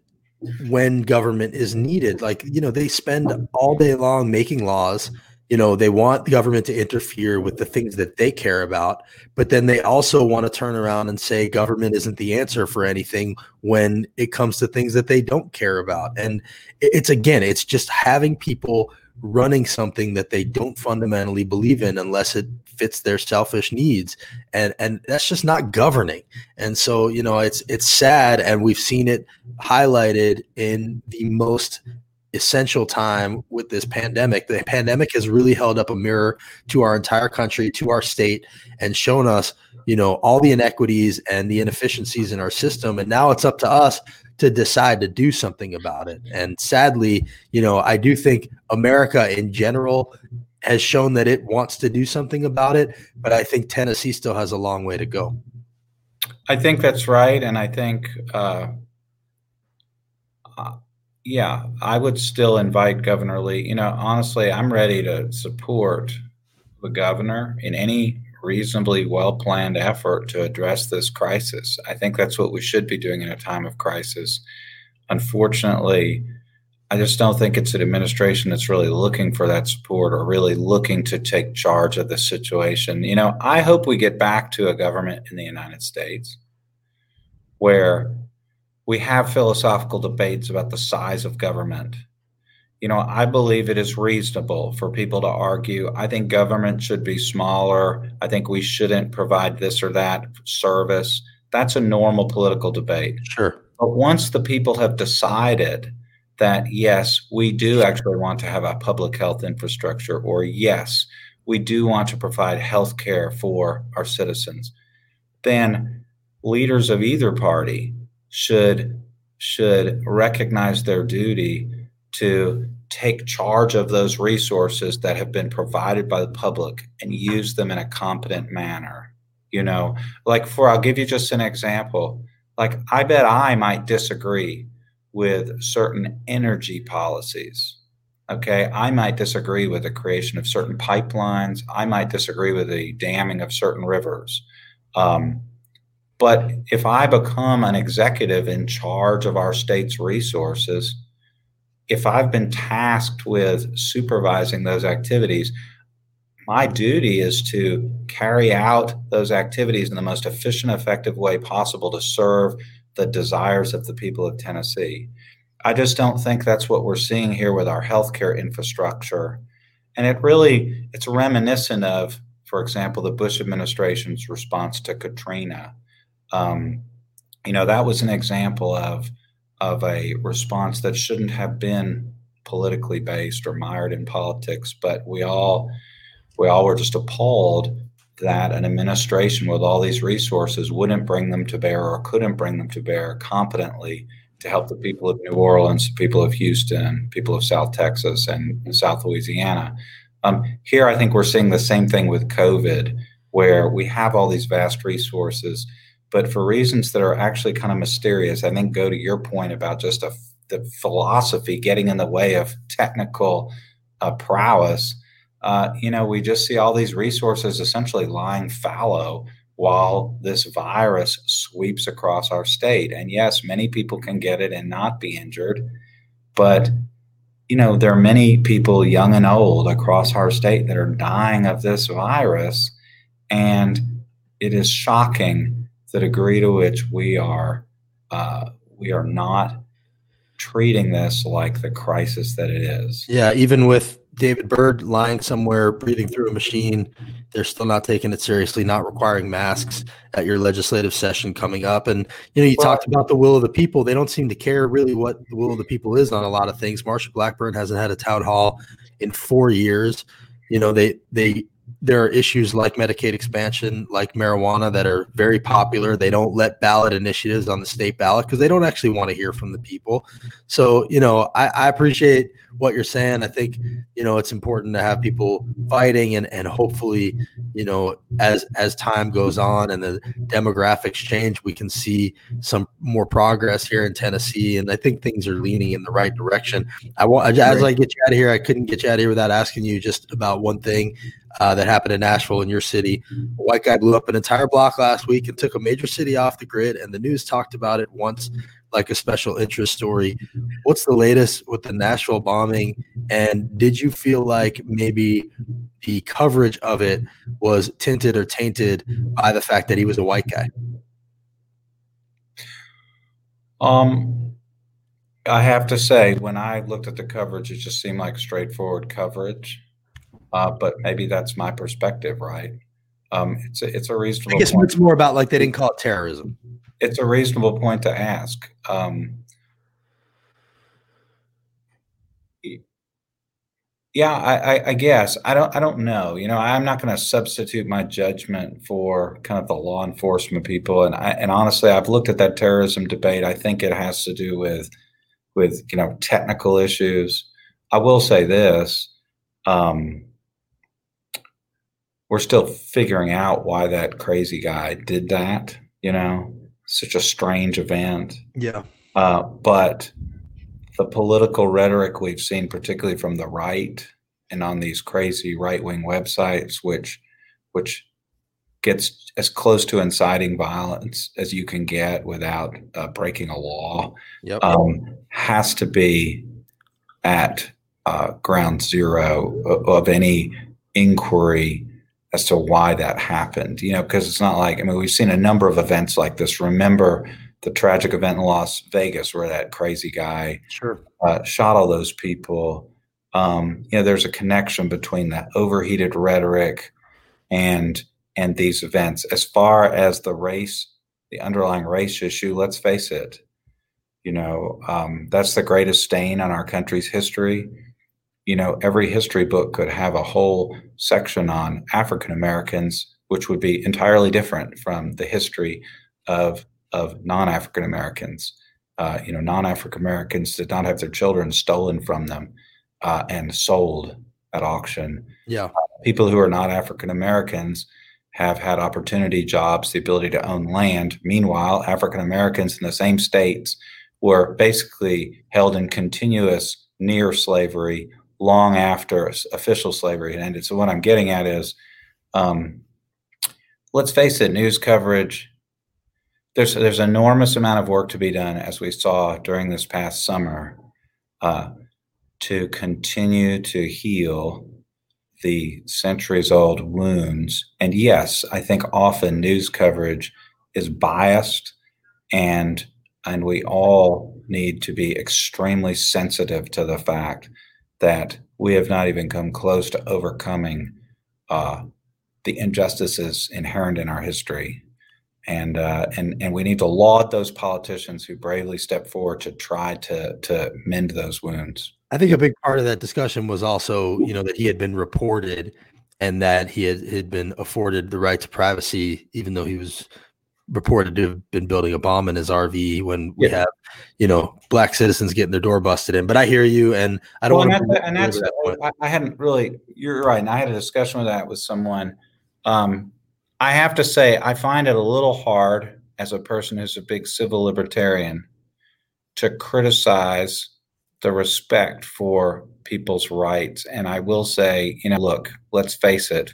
when government is needed. Like, you know, they spend all day long making laws. You know, they want the government to interfere with the things that they care about, but then they also want to turn around and say government isn't the answer for anything when it comes to things that they don't care about. And it's, again, it's just having people running something that they don't fundamentally believe in unless it fits their selfish needs. And and that's just not governing. And so, you know, it's it's sad, and we've seen it highlighted in the most essential time with this pandemic. The pandemic has really held up a mirror to our entire country, to our state, and shown us, you know, all the inequities and the inefficiencies in our system. And now it's up to us to decide to do something about it. And sadly, you know, I do think America in general has shown that it wants to do something about it, but I think Tennessee still has a long way to go. I think that's right. And I think, uh, uh, yeah, I would still invite Governor Lee. You know, honestly, I'm ready to support the governor in any reasonably well-planned effort to address this crisis. I think that's what we should be doing in a time of crisis. Unfortunately, I just don't think it's an administration that's really looking for that support or really looking to take charge of the situation. You know, I hope we get back to a government in the United States where we have philosophical debates about the size of government. You know, I believe it is reasonable for people to argue, I think government should be smaller. I think we shouldn't provide this or that service. That's a normal political debate. Sure. But once the people have decided that, yes, we do actually want to have a public health infrastructure, or yes, we do want to provide health care for our citizens, then leaders of either party should, should recognize their duty to take charge of those resources that have been provided by the public and use them in a competent manner. You know, like for, I'll give you just an example. Like, I bet I might disagree with certain energy policies. Okay. I might disagree with the creation of certain pipelines. I might disagree with the damming of certain rivers. Um, but if I become an executive in charge of our state's resources, if I've been tasked with supervising those activities, my duty is to carry out those activities in the most efficient, effective way possible to serve the desires of the people of Tennessee. I just don't think that's what we're seeing here with our healthcare infrastructure. And it really, it's reminiscent of, for example, the Bush administration's response to Katrina. Um, you know, that was an example of of a response that shouldn't have been politically based or mired in politics. But we all we all were just appalled that an administration with all these resources wouldn't bring them to bear or couldn't bring them to bear competently to help the people of New Orleans, the people of Houston, people of South Texas and, and South Louisiana. Um, here, I think we're seeing the same thing with COVID, where we have all these vast resources, but for reasons that are actually kind of mysterious. I think go to your point about just a, the philosophy getting in the way of technical uh, prowess. Uh, you know, we just see all these resources essentially lying fallow while this virus sweeps across our state. And yes, many people can get it and not be injured, but you know, there are many people young and old across our state that are dying of this virus. And it is shocking the degree to which we are uh, we are not treating this like the crisis that it is. Yeah, even with David Byrd lying somewhere, breathing through a machine, they're still not taking it seriously, not requiring masks at your legislative session coming up. And, you know, you well, talked about the will of the people. They don't seem to care really what the will of the people is on a lot of things. Marsha Blackburn hasn't had a town hall in four years. You know, they, they, there are issues like Medicaid expansion, like marijuana, that are very popular. They don't let ballot initiatives on the state ballot because they don't actually want to hear from the people. So, you know, I, I appreciate what you're saying. I think, you know, it's important to have people fighting and, and hopefully, you know, as, as time goes on and the demographics change, we can see some more progress here in Tennessee. And I think things are leaning in the right direction. I want, as I get you out of here, I couldn't get you out of here without asking you just about one thing. Uh, that happened in Nashville, in your city. A white guy blew up an entire block last week and took a major city off the grid, and the news talked about it once like a special interest story. What's the latest with the Nashville bombing, and did you feel like maybe the coverage of it was tinted or tainted by the fact that he was a white guy? Um, I have to say, when I looked at the coverage, it just seemed like straightforward coverage. Uh, but maybe that's my perspective, right? Um, it's a, it's a reasonable. I guess point. It's more about like they didn't call it terrorism. It's a reasonable point to ask. Um, yeah, I, I, I guess I don't I don't know. You know, I'm not going to substitute my judgment for kind of the law enforcement people. And I, and honestly, I've looked at that terrorism debate. I think it has to do with with you know technical issues. I will say this. Um, We're still figuring out why that crazy guy did that, you know, such a strange event. Yeah. Uh, but the political rhetoric we've seen, particularly from the right and on these crazy right-wing websites, which which gets as close to inciting violence as you can get without uh, breaking a law, yep. um, has to be at uh, ground zero of, of any inquiry as to why that happened, you know, because it's not like, I mean, we've seen a number of events like this. Remember the tragic event in Las Vegas where that crazy guy sure. uh, shot all those people. Um, you know, there's a connection between that overheated rhetoric and, and these events. As far as the race, the underlying race issue, let's face it, you know, um, that's the greatest stain on our country's history. You know, every history book could have a whole section on African Americans, which would be entirely different from the history of of non-African Americans. Uh, you know, non-African Americans did not have their children stolen from them uh, and sold at auction. Yeah, uh, people who are not African Americans have had opportunity jobs, the ability to own land. Meanwhile, African Americans in the same states were basically held in continuous near slavery long after official slavery had ended. So what I'm getting at is, um, let's face it, news coverage, there's there's an enormous amount of work to be done, as we saw during this past summer, uh, to continue to heal the centuries-old wounds. And yes, I think often news coverage is biased, and and we all need to be extremely sensitive to the fact that we have not even come close to overcoming uh, the injustices inherent in our history. And, uh, and and we need to laud those politicians who bravely step forward to try to to mend those wounds. I think a big part of that discussion was also, you know, that he had been reported and that he had, had been afforded the right to privacy, even though he was reported to have been building a bomb in his R V when we yeah. have, you know, black citizens getting their door busted in. But I hear you, and I don't well, want and to. And that's, that I, I hadn't really, you're right. And I had a discussion with that with someone. Um, I have to say, I find it a little hard as a person who's a big civil libertarian to criticize the respect for people's rights. And I will say, you know, look, let's face it.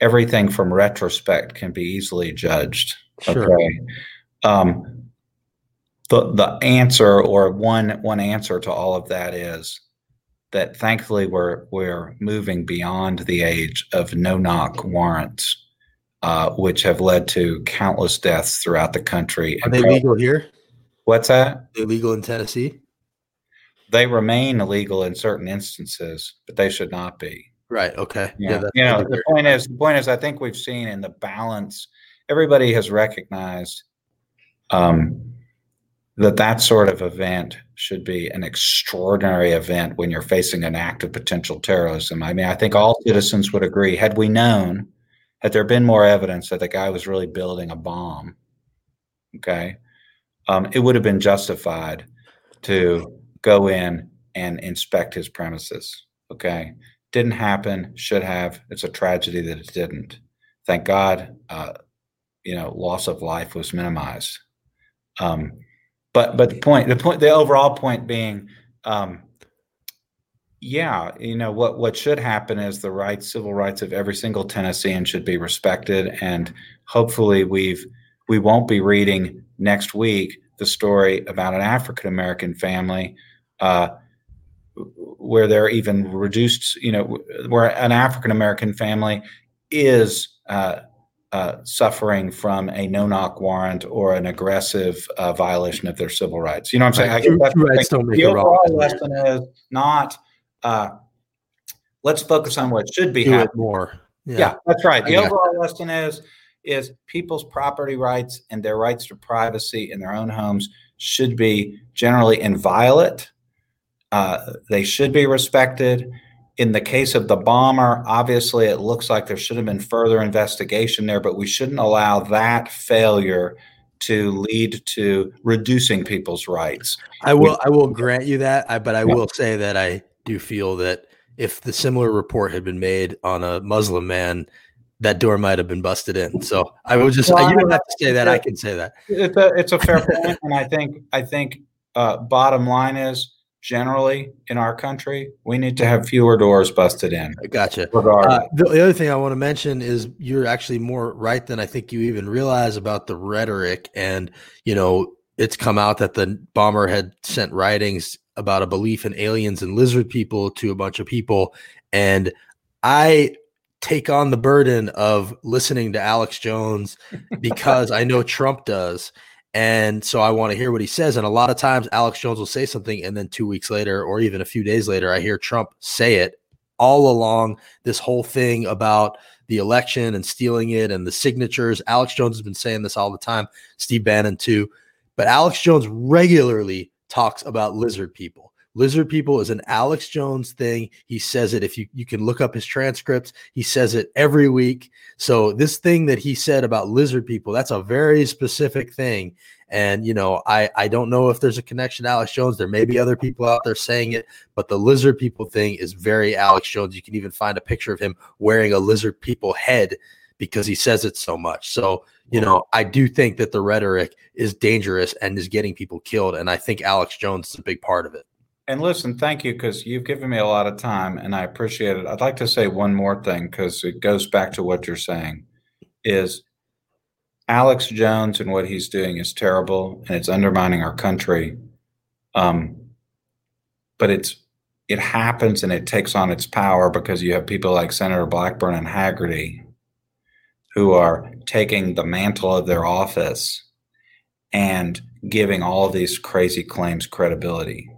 Everything from retrospect can be easily judged. Sure. Okay. Um, the the answer or one one answer to all of that is that thankfully we're we're moving beyond the age of no-knock warrants. Uh, which have led to countless deaths throughout the country. Are they probably legal here? What's that? Are they legal in Tennessee? They remain illegal in certain instances, but they should not be. Right. Okay. Yeah. yeah that's you know, the weird. point is, the point is, I think we've seen in the balance, everybody has recognized um, that that sort of event should be an extraordinary event when you're facing an act of potential terrorism. I mean, I think all citizens would agree. Had we known. Had there been more evidence that the guy was really building a bomb, okay, um, it would have been justified to go in and inspect his premises, okay? Didn't happen, should have. It's a tragedy that it didn't. Thank God, uh, you know, loss of life was minimized. Um, but but the point, the point, the overall point being, um, Yeah, you know, what, what should happen is the rights, civil rights of every single Tennessean should be respected. And hopefully we've we won't be reading next week the story about an African-American family uh, where they're even reduced, you know, where an African-American family is uh, uh, suffering from a no-knock warrant or an aggressive uh, violation of their civil rights. You know what I'm saying? Right. I guess that's the, the overall lesson is not – Uh, let's focus on what should be happening. More. Yeah. yeah, that's right. The overall lesson is is people's property rights and their rights to privacy in their own homes should be generally inviolate. Uh, they should be respected. In the case of the bomber, obviously, it looks like there should have been further investigation there, but we shouldn't allow that failure to lead to reducing people's rights. I will. I will grant you that, I, but I yeah. will say that I. do feel that if the similar report had been made on a Muslim man, that door might have been busted in. So I would just, well, you don't have to say that. I can say that. It's a, it's a fair point. And I think, I think uh, bottom line is generally in our country, we need to have fewer doors busted in. Gotcha. Uh, the, the other thing I want to mention is you're actually more right than I think you even realize about the rhetoric. And, you know, it's come out that the bomber had sent writings about a belief in aliens and lizard people to a bunch of people. And I take on the burden of listening to Alex Jones because I know Trump does. And so I want to hear what he says. And a lot of times Alex Jones will say something, and then two weeks later, or even a few days later, I hear Trump say it all along this whole thing about the election and stealing it and the signatures. Alex Jones has been saying this all the time, Steve Bannon too, but Alex Jones regularly talks about lizard people. Lizard people is an Alex Jones thing. He says it. If you, you can look up his transcripts, he says it every week. So this thing that he said about lizard people, that's a very specific thing. And, you know, I, I don't know if there's a connection to Alex Jones. There may be other people out there saying it, but the lizard people thing is very Alex Jones. You can even find a picture of him wearing a lizard people head because he says it so much. So, you know, I do think that the rhetoric is dangerous and is getting people killed. And I think Alex Jones is a big part of it. And listen, thank you, because you've given me a lot of time and I appreciate it. I'd like to say one more thing, because it goes back to what you're saying, is Alex Jones and what he's doing is terrible and it's undermining our country. Um, but it's it happens and it takes on its power because you have people like Senator Blackburn and Hagerty who are taking the mantle of their office and giving all of these crazy claims credibility.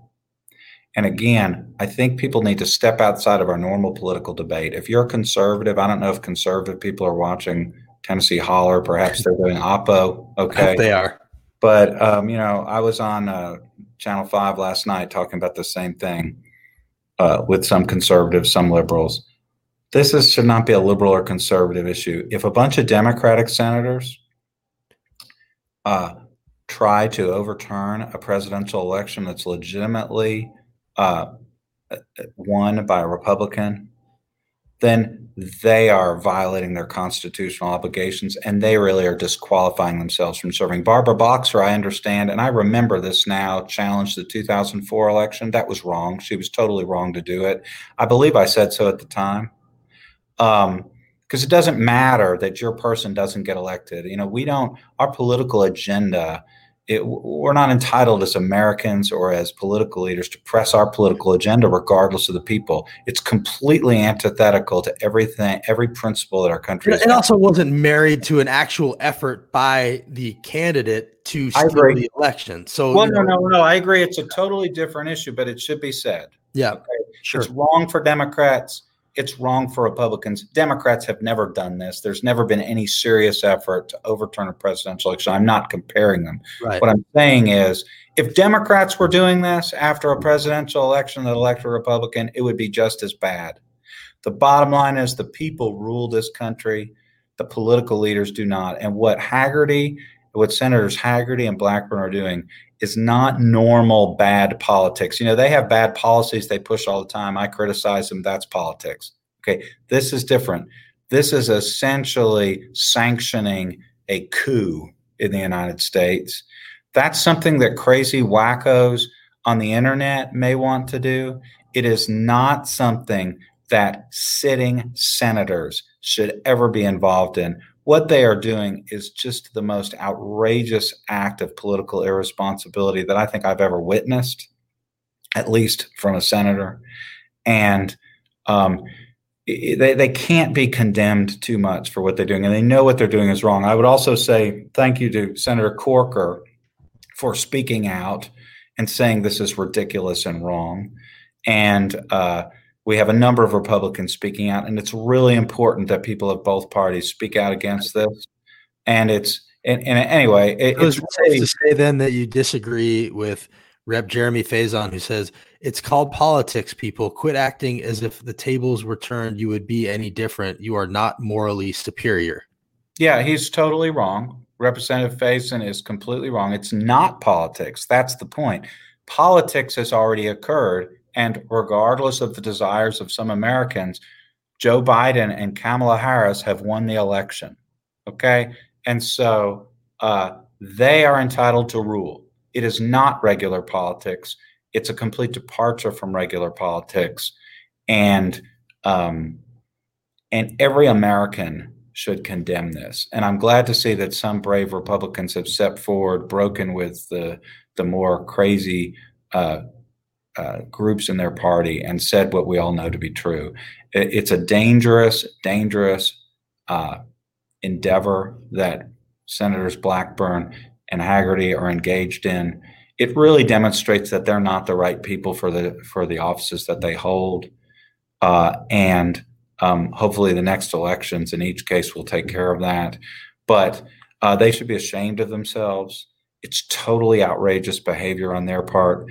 And again, I think people need to step outside of our normal political debate. If you're a conservative, I don't know if conservative people are watching Tennessee Holler. Perhaps they're doing Oppo. Okay, they are. But, um, you know, I was on uh, Channel five last night talking about the same thing uh, with some conservatives, some liberals. This is, should not be a liberal or conservative issue. If a bunch of Democratic senators uh, try to overturn a presidential election that's legitimately uh, won by a Republican, then they are violating their constitutional obligations, and they really are disqualifying themselves from serving. Barbara Boxer, I understand, and I remember this now, challenged the two thousand four election. That was wrong. She was totally wrong to do it. I believe I said so at the time. Um, because it doesn't matter that your person doesn't get elected. You know, we don't, our political agenda, it, we're not entitled as Americans or as political leaders to press our political agenda regardless of the people. It's completely antithetical to everything, every principle that our country has. It also wasn't married to an actual effort by the candidate to steal the election. So, well, no, no, no, I agree. It's a totally different issue, but it should be said. Yeah, okay? Sure. It's wrong for Democrats. It's wrong for Republicans. Democrats have never done this. There's never been any serious effort to overturn a presidential election. I'm not comparing them. Right. What I'm saying is, if Democrats were doing this after a presidential election that elected a Republican, it would be just as bad. The bottom line is the people rule this country. The political leaders do not. And what Hagerty, what Senators Hagerty and Blackburn are doing is not normal bad politics. You know, they have bad policies they push all the time. I criticize them. That's politics. Okay, this is different. This is essentially sanctioning a coup in the United States. That's something that crazy wackos on the internet may want to do. It is not something that sitting senators should ever be involved in. What they are doing is just the most outrageous act of political irresponsibility that I think I've ever witnessed, at least from a senator. And um, they, they can't be condemned too much for what they're doing. And they know what they're doing is wrong. I would also say thank you to Senator Corker for speaking out and saying this is ridiculous and wrong. And uh we have a number of Republicans speaking out, and it's really important that people of both parties speak out against this. And it's and, and anyway, it, it's really, to say then that you disagree with Representative Jeremy Faison, who says it's called politics. People, quit acting as if the tables were turned. You would be any different. You are not morally superior. Yeah, he's totally wrong. Representative Faison is completely wrong. It's not politics. That's the point. Politics has already occurred. And regardless of the desires of some Americans, Joe Biden and Kamala Harris have won the election. Okay. And so uh, they are entitled to rule. It is not regular politics. It's a complete departure from regular politics. And, um, and every American should condemn this. And I'm glad to see that some brave Republicans have stepped forward, broken with the, the more crazy, uh, Uh, groups in their party and said what we all know to be true. It, it's a dangerous, dangerous uh, endeavor that Senators Blackburn and Hagerty are engaged in. It really demonstrates that they're not the right people for the for the offices that they hold. Uh, and um, hopefully the next elections in each case will take care of that. But uh, they should be ashamed of themselves. It's totally outrageous behavior on their part.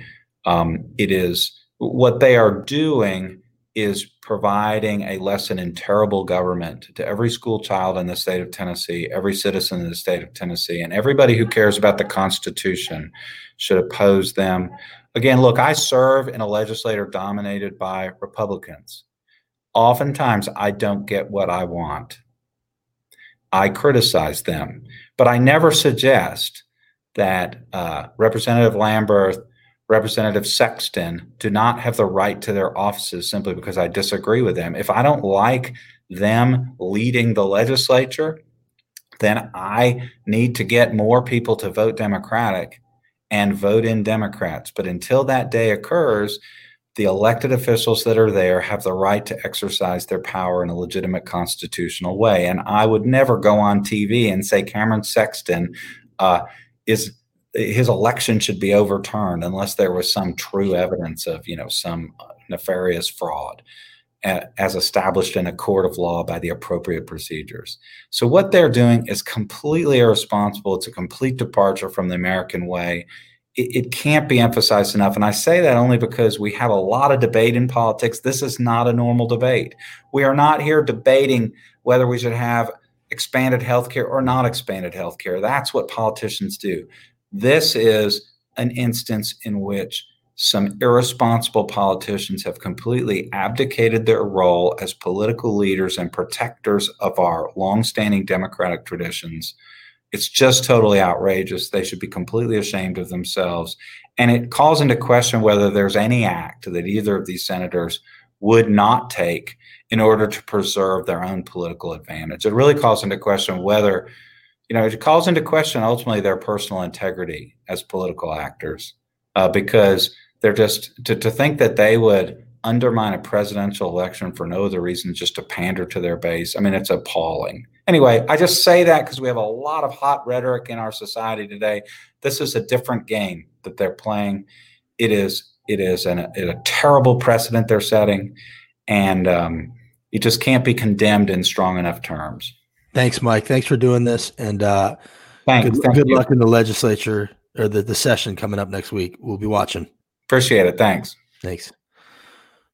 Um, it is what they are doing is providing a lesson in terrible government to every school child in the state of Tennessee, every citizen in the state of Tennessee, and everybody who cares about the Constitution should oppose them. Again, look, I serve in a legislature dominated by Republicans. Oftentimes, I don't get what I want. I criticize them, but I never suggest that uh, Representative Lamberth, Representative Sexton do not have the right to their offices simply because I disagree with them. If I don't like them leading the legislature, then I need to get more people to vote Democratic and vote in Democrats. But until that day occurs, the elected officials that are there have the right to exercise their power in a legitimate constitutional way. And I would never go on T V and say Cameron Sexton uh, is his election should be overturned unless there was some true evidence of, you know, some nefarious fraud. as established in a court of law by the appropriate procedures. So what they're doing is completely irresponsible. It's a complete departure from the American way. It, it can't be emphasized enough. And I say that only because we have a lot of debate in politics. This is not a normal debate. We are not here debating whether we should have expanded healthcare or not expanded healthcare. That's what politicians do. This is an instance in which some irresponsible politicians have completely abdicated their role as political leaders and protectors of our longstanding democratic traditions. It's just totally outrageous. They should be completely ashamed of themselves. And it calls into question whether there's any act that either of these senators would not take in order to preserve their own political advantage. It really calls into question whether, you know, it calls into question ultimately their personal integrity as political actors, uh, because they're just to, to think that they would undermine a presidential election for no other reason, just to pander to their base. I mean, it's appalling. Anyway, I just say that because we have a lot of hot rhetoric in our society today. This is a different game that they're playing. It is it is an, a, a terrible precedent they're setting, and um, it just can't be condemned in strong enough terms. Thanks, Mike. Thanks for doing this, and uh, Thanks. good, Thank good luck in the legislature or the, the session coming up next week. We'll be watching. Appreciate it. Thanks. Thanks.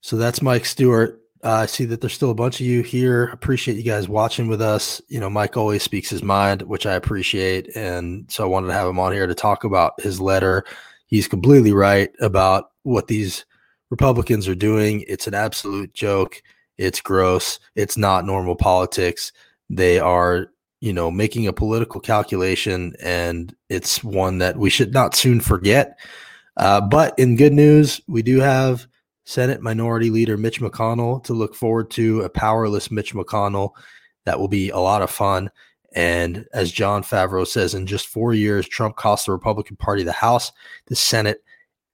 So that's Mike Stewart. Uh, I see that there's still a bunch of you here. Appreciate you guys watching with us. You know, Mike always speaks his mind, which I appreciate. And so I wanted to have him on here to talk about his letter. He's completely right about what these Republicans are doing. It's an absolute joke. It's gross. It's not normal politics. They are, you know, making a political calculation, and it's one that we should not soon forget. Uh, but in good news, we do have Senate Minority Leader Mitch McConnell to look forward to, a powerless Mitch McConnell. That will be a lot of fun. And as John Favreau says, in just four years, Trump cost the Republican Party the House, the Senate,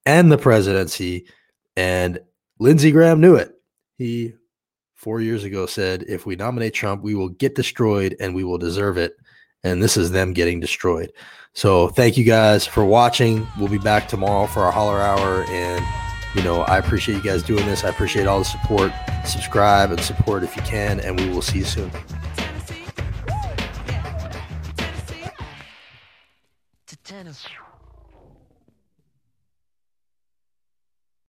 and the presidency. And Lindsey Graham knew it. He, four years ago, said, if we nominate Trump, we will get destroyed and we will deserve it. And this is them getting destroyed. So thank you guys for watching. We'll be back tomorrow for our Holler Hour. And you know, I appreciate you guys doing this. I appreciate all the support. Subscribe and support if you can, and we will see you soon.